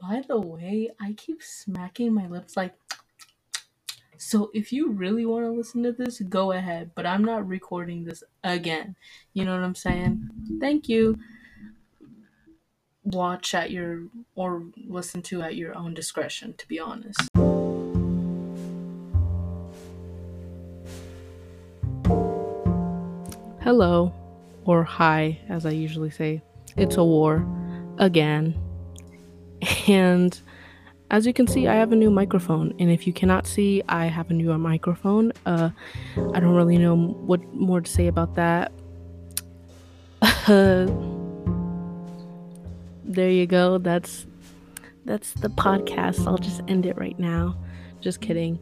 By the way, I keep smacking my lips like, so if you really want to listen to this, go ahead, but I'm not recording this again. You know what I'm saying? Thank you. Watch at your, or listen to at your own discretion, to be honest. Hello, or hi, as I usually say. It's a war, again. And as you can see, I have a new microphone. And if you cannot see, I have a newer microphone. I don't really know what more to say about that. There you go. That's the podcast. I'll just end it right now. Just kidding.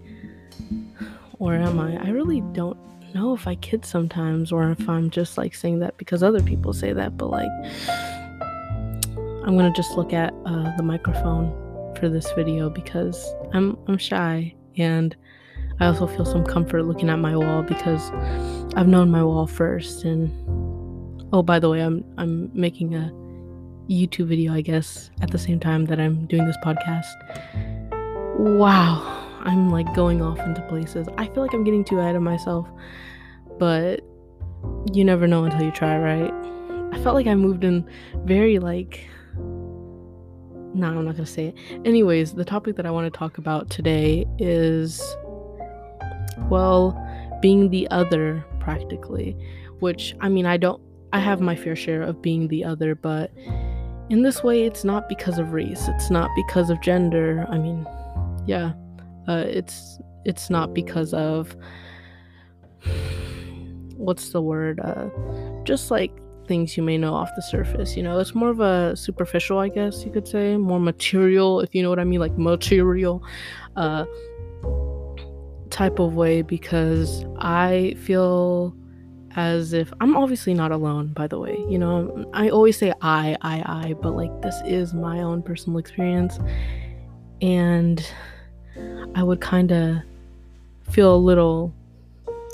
Or am I? I really don't know if I kid sometimes or if I'm just like saying that because other people say that. But like, I'm gonna just look at the microphone for this video because I'm shy, and I also feel some comfort looking at my wall because I've known my wall first. And oh, by the way, I'm making a YouTube video, I guess, at the same time that I'm doing this podcast. Wow, I'm like going off into places. I feel like I'm getting too ahead of myself, but you never know until you try, right? I felt like I moved in very like, no, I'm not gonna say it. Anyways, the topic that I want to talk about today is, well, being the other, practically. Which, I mean, I have my fair share of being the other, but in this way, it's not because of race, it's not because of gender. I mean, yeah, it's not because of, what's the word, just like things you may know off the surface, you know. It's more of a superficial, I guess you could say, more material, if you know what I mean, like material type of way, because I feel as if I'm obviously not alone, by the way. You know, I always say I, but like this is my own personal experience, and I would kind of feel a little,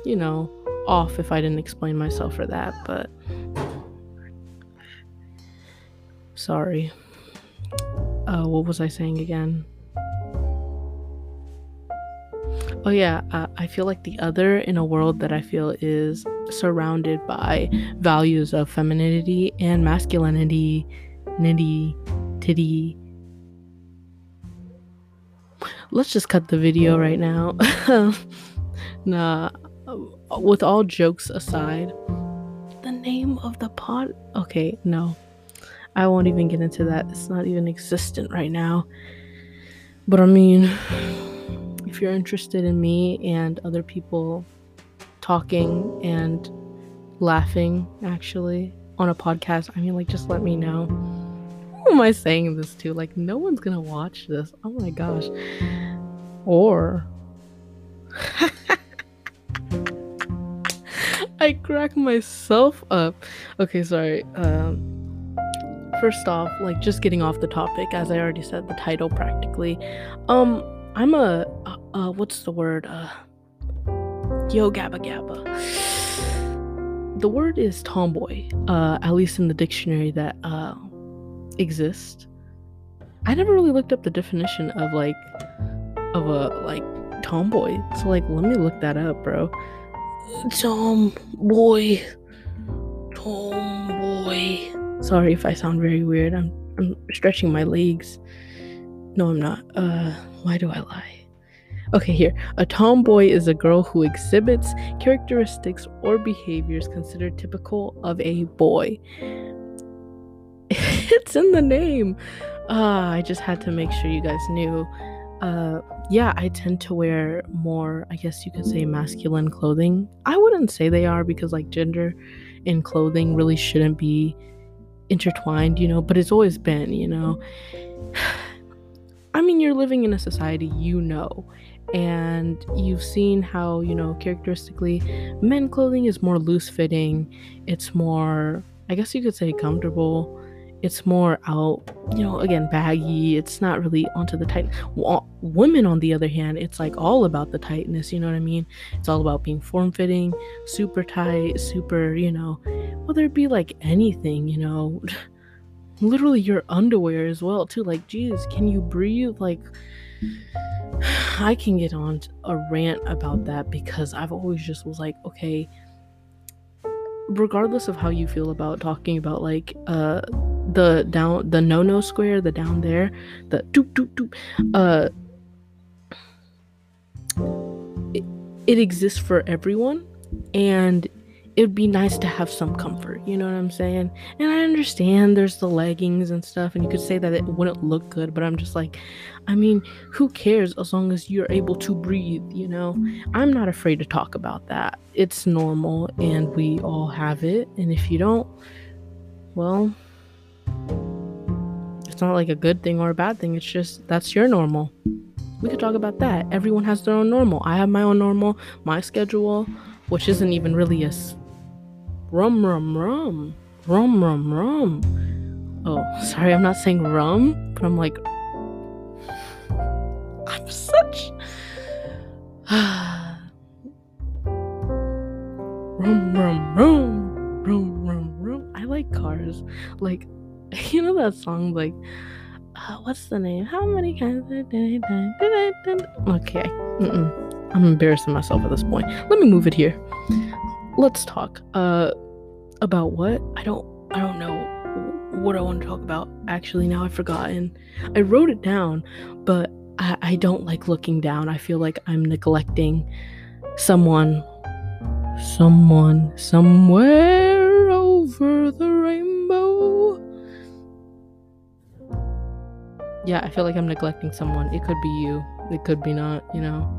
you know, off if I didn't explain myself for that. But sorry, what was I saying again? Oh yeah, I feel like the other in a world that I feel is surrounded by values of femininity and masculinity, nitty, titty. Let's just cut the video right now. Nah, with all jokes aside, the name of the pod, okay, no, I won't even get into that. It's not even existent right now. But I mean, if you're interested in me and other people talking and laughing, actually, on a podcast, I mean, like, just let me know. Who am I saying this to? Like, no one's gonna watch this. Oh my gosh. Or I crack myself up. Okay, sorry. First off, like, just getting off the topic, as I already said, the title practically, I'm a, what's the word, yo gabba gabba. The word is tomboy, at least in the dictionary that, exists. I never really looked up the definition of, like, of a, like, tomboy, so, like, let me look that up, bro. Tomboy. Sorry if I sound very weird. I'm stretching my legs. No, I'm not. Why do I lie? Okay, here. A tomboy is a girl who exhibits characteristics or behaviors considered typical of a boy. It's in the name. I just had to make sure you guys knew. Yeah, I tend to wear more, I guess you could say, masculine clothing. I wouldn't say they are, because like gender and clothing really shouldn't be intertwined, you know, but it's always been, you know. I mean, you're living in a society, you know, and you've seen how, you know, characteristically, men's clothing is more loose fitting, it's more, I guess you could say, comfortable, it's more out, you know, again, baggy, it's not really onto the tight. Women, on the other hand, it's like all about the tightness, you know what I mean? It's all about being form-fitting, super tight, super, you know, whether it be like anything, you know, literally your underwear as well too. Like, Jesus, can you breathe? Like, I can get on a rant about that because I've always just was like, okay, regardless of how you feel about talking about like the no square, the down there, the doop doop doop, it exists for everyone, and it'd be nice to have some comfort, you know what I'm saying? And I understand there's the leggings and stuff, and you could say that it wouldn't look good, but I'm just like, I mean, who cares as long as you're able to breathe, you know? I'm not afraid to talk about that. It's normal, and we all have it, and if you don't, well, it's not like a good thing or a bad thing, it's just, that's your normal. We could talk about that. Everyone has their own normal. I have my own normal, my schedule, which isn't even really a rum. Oh, sorry, I'm not saying rum, but I'm like, I'm such rum. I like Cars. Like, you know that song, like, what's the name? How many kinds of okay. I'm embarrassing myself at this point. Let me move it here. Let's talk about what? I don't know what I want to talk about. Actually, now I've forgotten. I wrote it down, but I don't like looking down. I feel like I'm neglecting someone somewhere over the rainbow. Yeah, I feel like I'm neglecting someone. It could be you. It could be not, you know.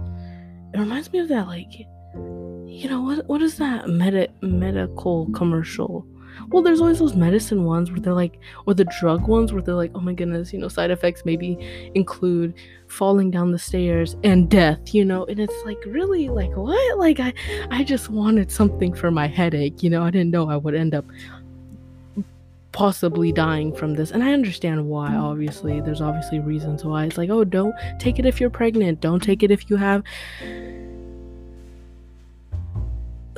It reminds me of that, like, you know, what is that medical commercial? Well, there's always those medicine ones where they're like, or the drug ones where they're like, oh my goodness, you know, side effects maybe include falling down the stairs and death, you know? And it's like, really, like, what? Like, I just wanted something for my headache, you know? I didn't know I would end up possibly dying from this, and I understand why. Obviously, there's obviously reasons why. It's like, oh, don't take it if you're pregnant, don't take it if you have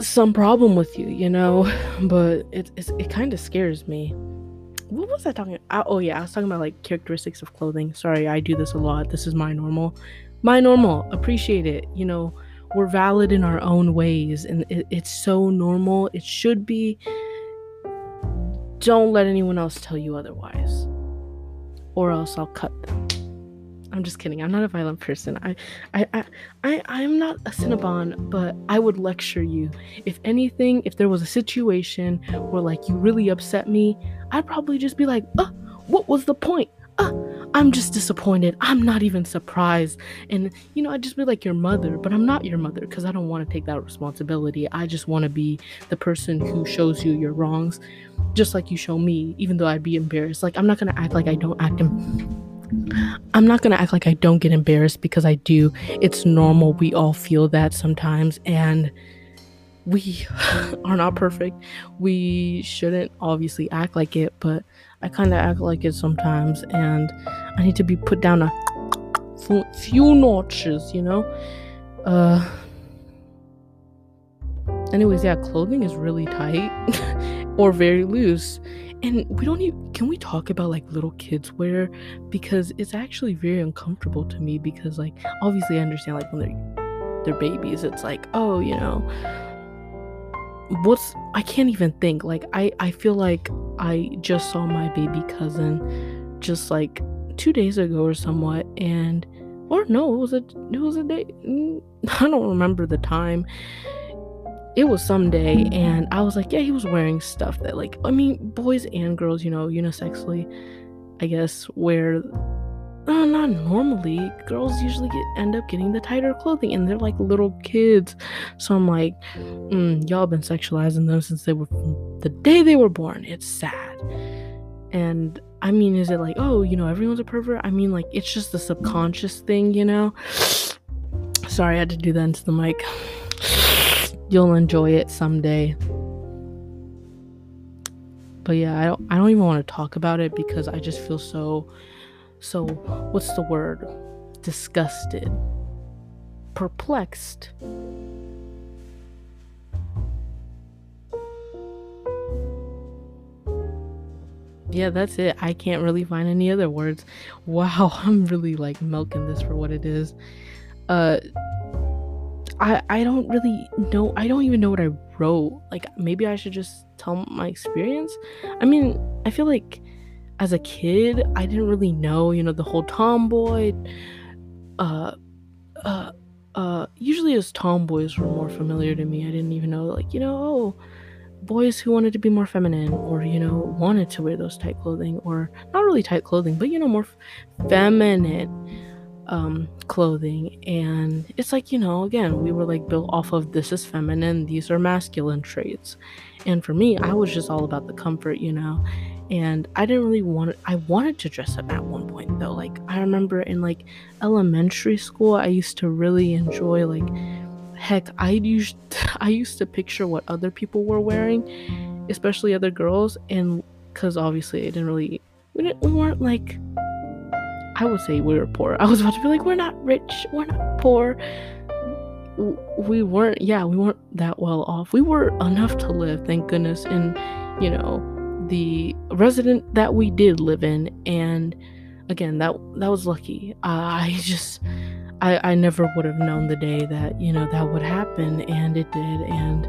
some problem with you, you know. But it kind of scares me. What was I talking about? Oh yeah, I was talking about like characteristics of clothing. Sorry, I do this a lot. This is my normal. Appreciate it, you know. We're valid in our own ways, and it's so normal. It should be. Don't let anyone else tell you otherwise, or else I'll cut them. I'm just kidding. I'm not a violent person. I'm not a Cinnabon, but I would lecture you. If anything, if there was a situation where like you really upset me, I'd probably just be like, what was the point? I'm just disappointed. I'm not even surprised. And, you know, I'd just be like your mother, but I'm not your mother because I don't want to take that responsibility. I just want to be the person who shows you your wrongs, just like you show me, even though I'd be embarrassed. Like, I'm not going to act like I don't get embarrassed because I do. It's normal. We all feel that sometimes. And we are not perfect. We shouldn't obviously act like it, but I kind of act like it sometimes, and I need to be put down a few notches, you know? Anyways, yeah, clothing is really tight or very loose. And we don't even, can we talk about like little kids wear? Because it's actually very uncomfortable to me because like, obviously I understand like when they're babies, it's like, oh, you know, I can't even think. Like, I feel like I just saw my baby cousin just like 2 days ago or somewhat, and or no, it was a day, I don't remember the time, it was some day, and I was like, yeah, he was wearing stuff that like, I mean, boys and girls, you know, unisexually, I guess, wear. Not normally. Girls usually end up getting the tighter clothing, and they're like little kids. So I'm like, y'all been sexualizing them since they were the day they were born. It's sad. And I mean, is it like, oh, you know, everyone's a pervert? I mean, like, it's just the subconscious thing, you know? Sorry, I had to do that into the mic. You'll enjoy it someday. But yeah, I don't even want to talk about it because I just feel so what's the word? Disgusted, perplexed. yeah, that's it. I can't really find any other words. Wow, I'm really like milking this for what it is. I don't really know. I don't even know what I wrote. Like, maybe I should just tell my experience. I mean, I feel like as a kid, I didn't really know, you know, the whole tomboy. Usually as tomboys were more familiar to me. I didn't even know, like, you know, boys who wanted to be more feminine, or, you know, wanted to wear those tight clothing, or not really tight clothing, but, you know, more feminine clothing. And it's like, you know, again, we were like built off of, this is feminine, these are masculine traits. And for me, I was just all about the comfort, you know. And I didn't really want it. I wanted to dress up at one point though. Like, I remember in like elementary school, I used to really enjoy, like, heck, I used to picture what other people were wearing, especially other girls. And because obviously we weren't like, I would say we were poor. I was about to be like, we're not rich, we're not poor. We weren't that well off. We were enough to live, thank goodness, in, you know, the residence that we did live in. And again, that was lucky. I never would have known the day that, you know, that would happen, and it did. And,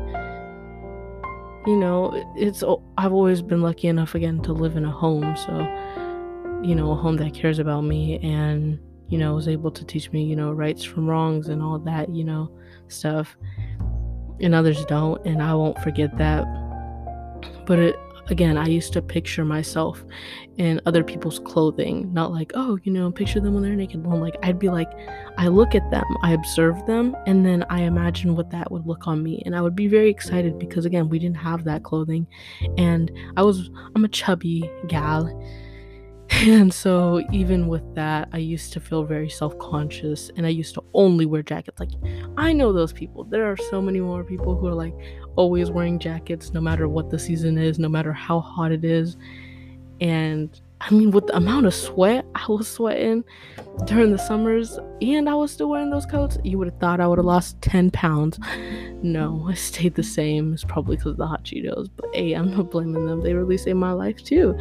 you know, I've always been lucky enough, again, to live in a home, so, you know, a home that cares about me, and, you know, was able to teach me, you know, rights from wrongs and all that, you know, stuff. And others don't, and I won't forget that. But again, I used to picture myself in other people's clothing, not like, oh, you know, picture them when they're naked. Well, like, I'd be like, I look at them, I observe them, and then I imagine what that would look on me. And I would be very excited because, again, we didn't have that clothing. And I'm a chubby gal. And so even with that, I used to feel very self-conscious, and I used to only wear jackets. Like, I know those people. There are so many more people who are like always wearing jackets, no matter what the season is, no matter how hot it is. And I mean, with the amount of sweat I was sweating during the summers, and I was still wearing those coats, you would have thought I would have lost 10 pounds. No, I stayed the same. It's probably because of the hot Cheetos, but hey, I'm not blaming them. They really saved my life too.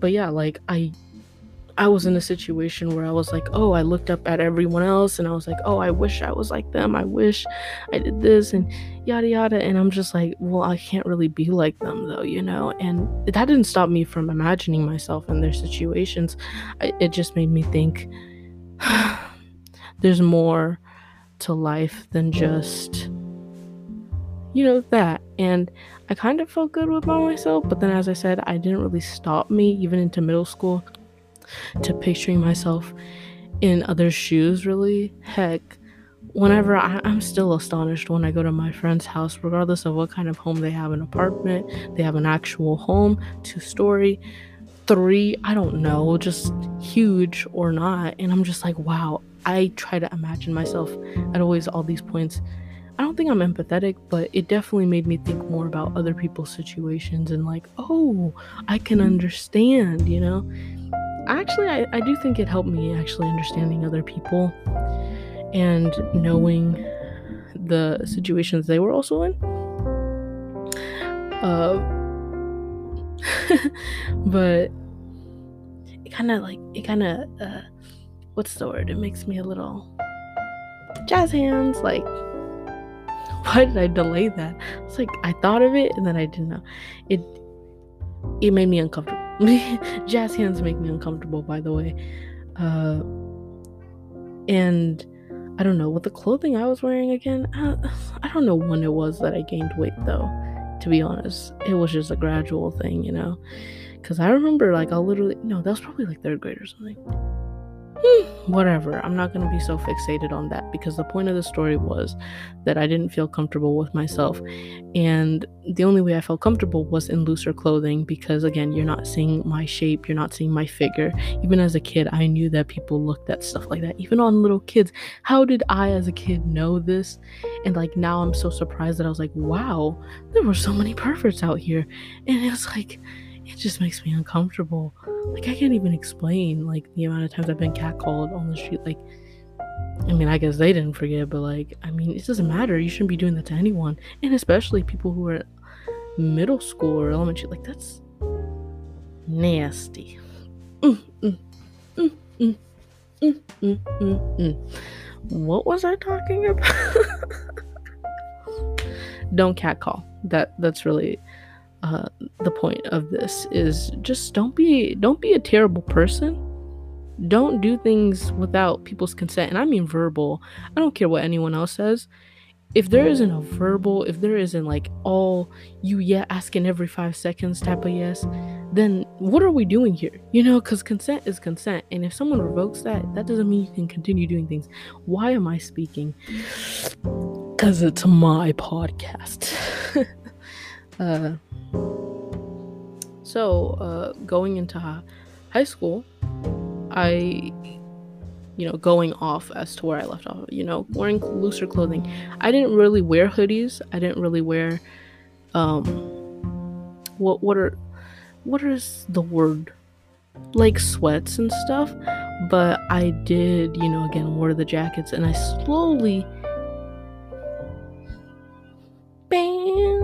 But yeah, like, I was in a situation where I was like, oh, I looked up at everyone else, and I was like, oh, I wish I was like them. I wish I did this, and yada, yada. And I'm just like, well, I can't really be like them though, you know? And that didn't stop me from imagining myself in their situations. It just made me think there's more to life than just, you know, that. And I kind of felt good about myself, but then, as I said, I didn't really stop me, even into middle school, to picturing myself in other shoes, really. Heck, whenever I'm still astonished when I go to my friend's house, regardless of what kind of home they have, an apartment, they have an actual home, 2-story, 3, I don't know, just huge or not. And I'm just like, wow, I try to imagine myself at always all these points. I don't think I'm empathetic, but it definitely made me think more about other people's situations, and like, oh, I can understand, you know? Actually, I do think it helped me actually understanding other people and knowing the situations they were also in. But it kind of, what's the word? It makes me a little jazz hands, like, why did I delay that? It's like, I thought of it, and then I didn't know. It made me uncomfortable. Jazz hands make me uncomfortable, by the way. And I don't know, with the clothing I was wearing, again, I don't know when it was that I gained weight, though, to be honest. It was just a gradual thing, you know? Because I remember, like, that was probably, like, 3rd grade or something. Whatever, I'm not going to be so fixated on that, because the point of the story was that I didn't feel comfortable with myself, and the only way I felt comfortable was in looser clothing, because, again, you're not seeing my shape, you're not seeing my figure. Even as a kid, I knew that people looked at stuff like that, even on little kids. How did I as a kid know this? And, like, now I'm so surprised that I was like, wow, there were so many perverts out here. And it was like, it just makes me uncomfortable. Like, I can't even explain, like, the amount of times I've been catcalled on the street. Like, I mean, I guess they didn't forget, but, like, I mean, it doesn't matter. You shouldn't be doing that to anyone. And especially people who are middle school or elementary. Like, that's nasty. What was I talking about? Don't catcall. That's really the point of this, is just don't be a terrible person. Don't do things without people's consent, and I mean verbal. I don't care what anyone else says. If there isn't a verbal, if there isn't like all you yeah asking every 5 seconds type of yes, then what are we doing here? You know, because consent is consent, and if someone revokes that doesn't mean you can continue doing things. Why am I speaking? Because it's my podcast. So going into high school, going off as to where I left off, wearing looser clothing. I didn't really wear hoodies. I didn't really wear, what is the word? Like sweats and stuff. But I did, wear the jackets, and I slowly, bam!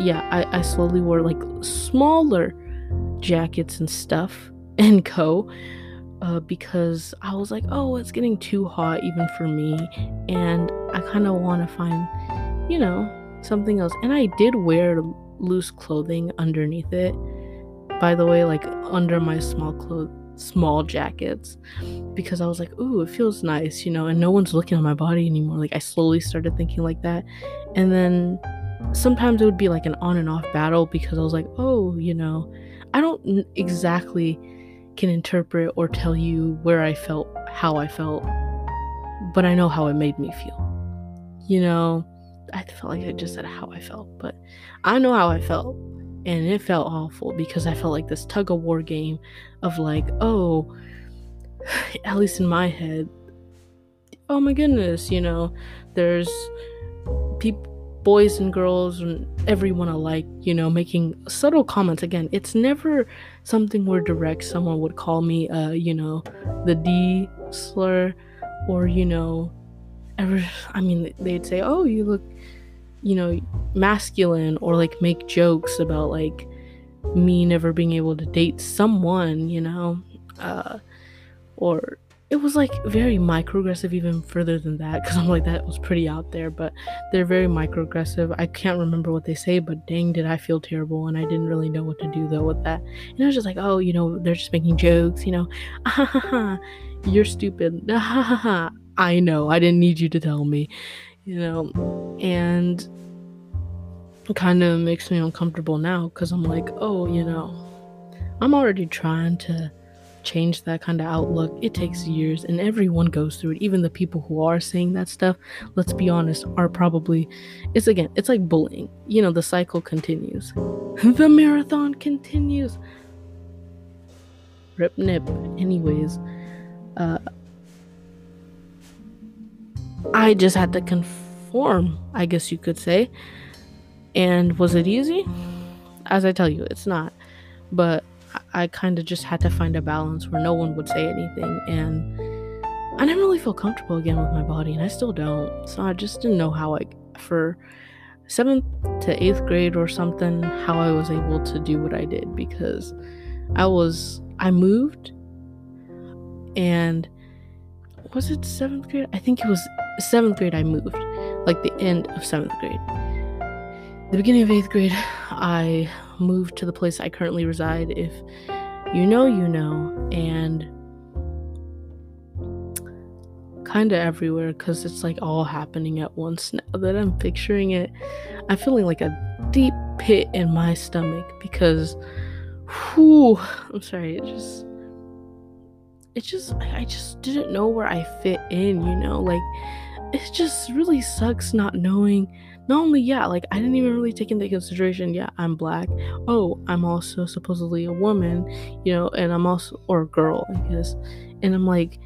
Yeah, I slowly wore like smaller jackets and stuff and co. Because I was like, oh, it's getting too hot even for me, and I kind of want to find, something else. And I did wear loose clothing underneath it, by the way, like under my small jackets, because I was like, ooh, it feels nice, and no one's looking at my body anymore. Like, I slowly started thinking like that. And then sometimes it would be like an on and off battle, because I was like, oh, I don't exactly can interpret or tell you where I felt, how I felt, but I know how it made me feel. I felt like I just said how I felt, but I know how I felt, and it felt awful, because I felt like this tug of war game of like, oh, at least in my head, oh my goodness, there's people, boys and girls and everyone alike, making subtle comments. Again, it's never something where direct someone would call me the D slur, or they'd say, oh, you look masculine, or like make jokes about like me never being able to date someone, or it was like very microaggressive, even further than that, because I'm like, that was pretty out there, but they're very microaggressive. I can't remember what they say, but dang, did I feel terrible, and I didn't really know what to do though with that. And I was just like, oh, they're just making jokes, you're stupid, I know, I didn't need you to tell me, and it kind of makes me uncomfortable now, because I'm like, oh, I'm already trying to change that kind of outlook. It takes years, and everyone goes through it. Even the people who are saying that stuff, let's be honest, are probably, it's like bullying, the cycle continues. The marathon continues. Rip nip. Anyways, I just had to conform, I guess you could say. And was it easy? As I tell you, it's not, but I kind of just had to find a balance where no one would say anything, and I didn't really feel comfortable again with my body, and I still don't. So I just didn't know how for 7th to 8th grade or something, how I was able to do what I did, because I moved, and was it 7th grade? I think it was 7th grade I moved, like the end of 7th grade. The beginning of 8th grade, I moved to the place I currently reside. If and kind of everywhere, because it's like all happening at once now that I'm picturing it. I'm feeling like a deep pit in my stomach, because I'm sorry, I just didn't know where I fit in, like it just really sucks not knowing. Not only, like, I didn't even really take into consideration, I'm black. Oh, I'm also supposedly a woman, and I'm also, or a girl, I guess. And I'm like,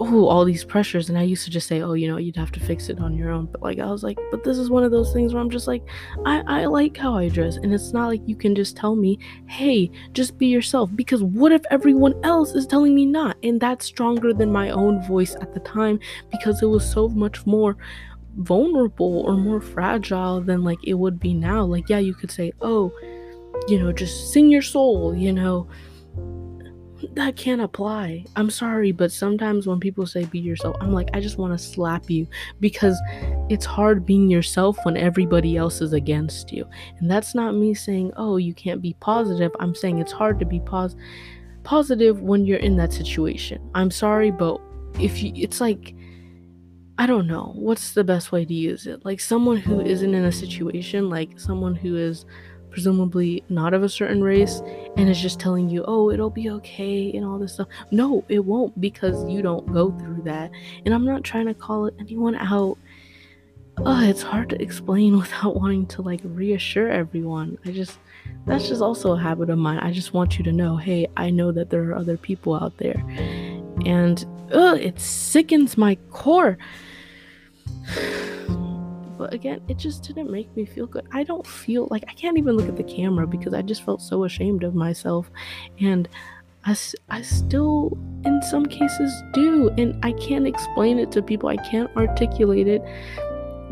oh, all these pressures. And I used to just say, oh, you'd have to fix it on your own. But, like, I was like, but this is one of those things where I'm just like, I like how I dress. And it's not like you can just tell me, hey, just be yourself. Because what if everyone else is telling me not? And that's stronger than my own voice at the time, because it was so much more vulnerable or more fragile than like it would be now. Like, you could say, oh, you know, just sing your soul, you know, that can't apply. I'm sorry, but sometimes when people say be yourself, I'm like, I just want to slap you, because it's hard being yourself when everybody else is against you. And that's not me saying, oh, you can't be positive. I'm saying it's hard to be positive when you're in that situation. I'm sorry, but it's like, I don't know what's the best way to use it. Like someone who isn't in a situation, like someone who is presumably not of a certain race, and is just telling you, oh, it'll be okay and all this stuff. No, it won't, because you don't go through that. And I'm not trying to call anyone out. It's hard to explain without wanting to like reassure everyone. That's just also a habit of mine. I just want you to know, hey, I know that there are other people out there. And it sickens my core. But again, it just didn't make me feel good. I don't feel like I can't even look at the camera because I just felt so ashamed of myself. And I still, in some cases, do. And I can't explain it to people. I can't articulate it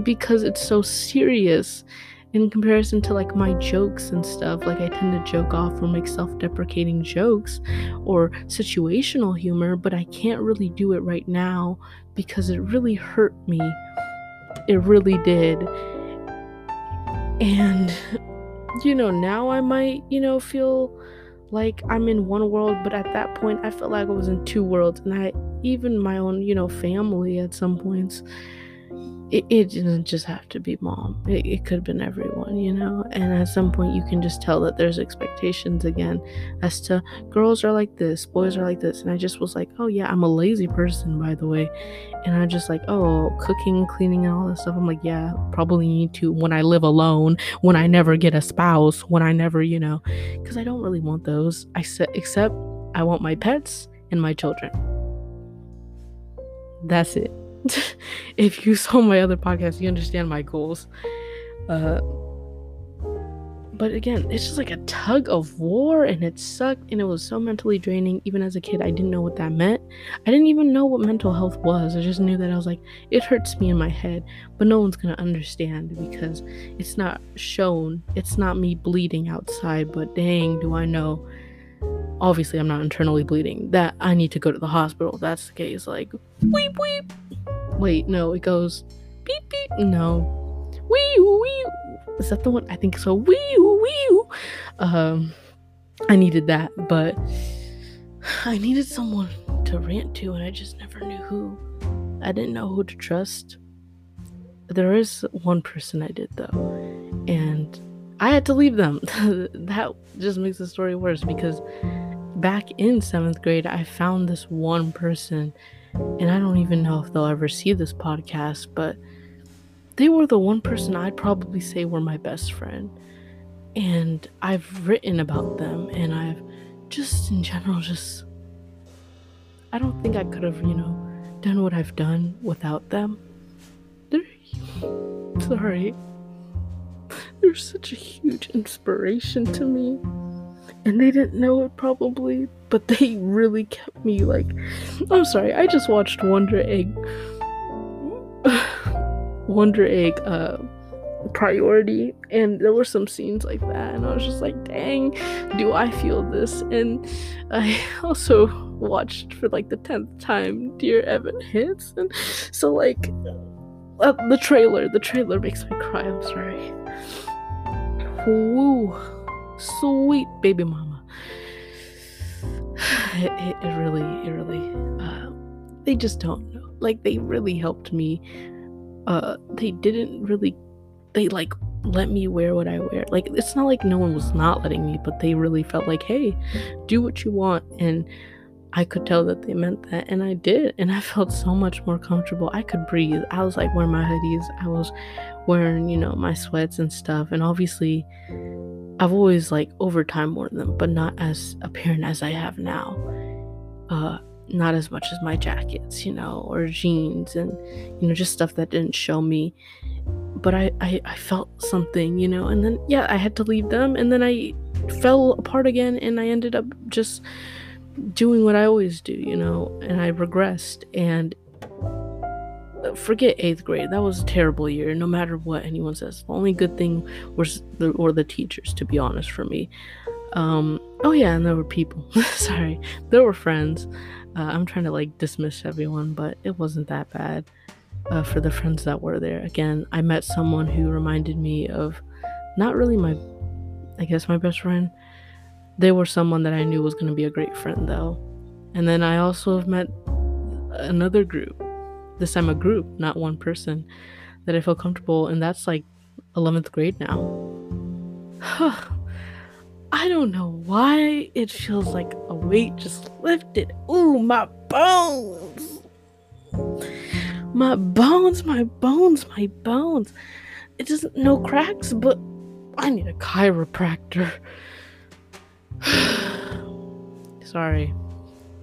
because it's so serious in comparison to like my jokes and stuff. Like I tend to joke off or make self-deprecating jokes or situational humor, but I can't really do it right now because it really hurt me. It really did. And, you know, now I might, you know, feel like I'm in one world, but at that point I felt like I was in two worlds. And even my own, you know, family at some points, it didn't just have to be mom. It could have been everyone, you know. And at some point you can just tell that there's expectations again as to girls are like this, boys are like this. And I just was like, oh yeah, I'm a lazy person, by the way. And I just like, oh, cooking, cleaning, and all that stuff. I'm like, yeah, probably need to when I live alone, when I never get a spouse, when I never, you know, because I don't really want those. Except I want my pets and my children. That's it. If you saw my other podcast, you understand my goals. But again, it's just like a tug of war, and it sucked, and it was so mentally draining. Even as a kid, I didn't know what that meant. I didn't even know what mental health was. I just knew that I was like, it hurts me in my head, but no one's gonna understand because it's not shown. It's not me bleeding outside, but dang, do I know. Obviously, I'm not internally bleeding. That I need to go to the hospital. That's the case. Like, weep, weep. Wait, no, it goes beep, beep. No. Wee, wee. Is that the one? I think so. Wee, wee. I needed that, but I needed someone to rant to, and I just never knew who. I didn't know who to trust. There is one person I did, though, and I had to leave them. That just makes the story worse because back in 7th grade, I found this one person, and I don't even know if they'll ever see this podcast, but they were the one person I'd probably say were my best friend. And I've written about them, and I've just in general, just, I don't think I could have, you know, done what I've done without them. They're such a huge inspiration to me, and they didn't know it probably, but they really kept me like, I'm sorry, I just watched Wonder Egg Priority, and there were some scenes like that, and I was just like, dang, do I feel this. And I also watched for like the 10th time Dear Evan Hansen, so like the trailer makes me cry, I'm sorry. Woo, sweet baby mama. It really, they just don't know. Like, they really helped me. They like let me wear what I wear. Like, it's not like no one was not letting me, but they really felt like, hey, do what you want. And I could tell that they meant that, and I did, and I felt so much more comfortable. I could breathe. I was like wearing my hoodies, I was wearing, you know, my sweats and stuff, and obviously I've always like over time worn them, but not as apparent as I have now, not as much as my jackets, you know, or jeans, and you know, just stuff that didn't show me. But I felt something, you know. And then yeah, I had to leave them, and then I fell apart again, and I ended up just doing what I always do, you know, and I regressed. And forget 8th grade. That was a terrible year, no matter what anyone says. The only good thing were the teachers, to be honest, for me. Oh yeah, and there were people. Sorry. There were friends. I'm trying to, dismiss everyone, but it wasn't that bad for the friends that were there. Again, I met someone who reminded me of not really my best friend. They were someone that I knew was going to be a great friend, though. And then I also have met another group. This time a group, not one person, that I feel comfortable, and that's 11th grade now. I don't know why it feels like a weight just lifted. Ooh, my bones! My bones, my bones, my bones. It doesn't, no cracks, but I need a chiropractor. Sorry.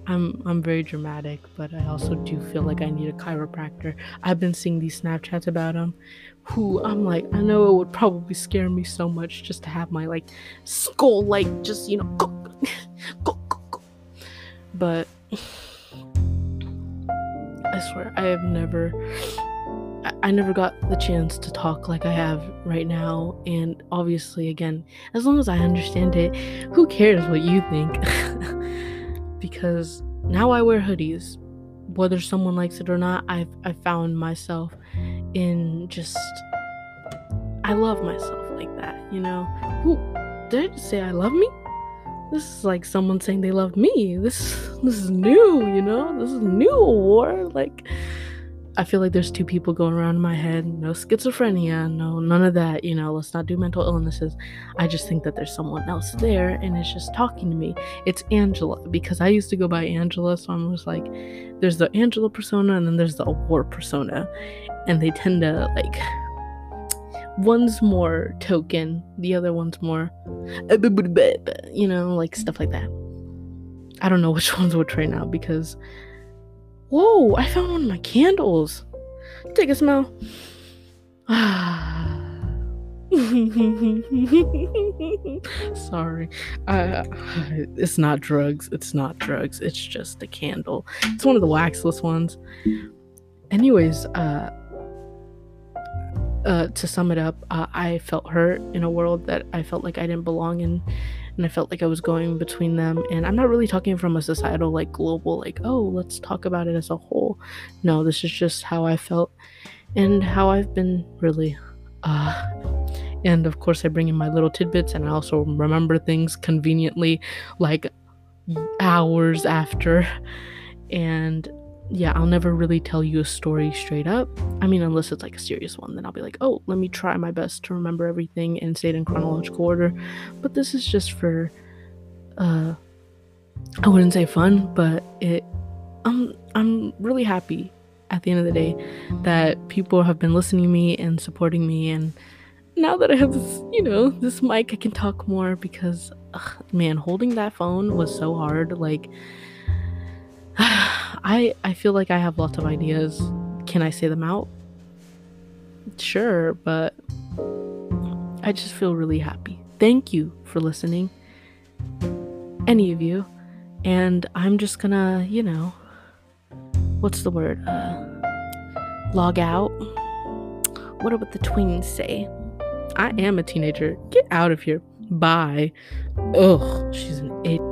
I'm very dramatic, but I also do feel like I need a chiropractor. I've been seeing these Snapchats about him, who I'm like, I know it would probably scare me so much just to have my skull just go. But I swear I never got the chance to talk like I have right now, and obviously, again, as long as I understand it, who cares what you think? Because now I wear hoodies, whether someone likes it or not. I found myself in I love myself like that, Who did I say I love me? This is like someone saying they love me. This is new, This is new award. I feel like there's two people going around in my head. No schizophrenia, no none of that, Let's not do mental illnesses. I just think that there's someone else there, and it's just talking to me. It's Angela, because I used to go by Angela, so I'm just there's the Angela persona, and then there's the award persona, and they tend to, one's more token, the other one's more, stuff like that. I don't know which one's which right now, because... Whoa, I found one of my candles. Take a smell. Sorry. It's not drugs. It's just a candle. It's one of the waxless ones. Anyways, to sum it up, I felt hurt in a world that I felt like I didn't belong in. And I felt like I was going between them. And I'm not really talking from a societal, global, oh, let's talk about it as a whole. No, this is just how I felt and how I've been, really. And, of course, I bring in my little tidbits. And I also remember things conveniently, hours after. And, yeah, I'll never really tell you a story straight up. I mean, unless it's, a serious one. Then I'll be oh, let me try my best to remember everything and say it in chronological order. But this is just for, I wouldn't say fun, but I'm really happy at the end of the day that people have been listening to me and supporting me. And now that I have this, this mic, I can talk more because, man, holding that phone was so hard. I feel like I have lots of ideas. Can I say them out? Sure, but I just feel really happy. Thank you for listening, any of you. And I'm just gonna, what's the word? Log out. What about the tweens say? I am a teenager. Get out of here. Bye. Ugh, she's an idiot.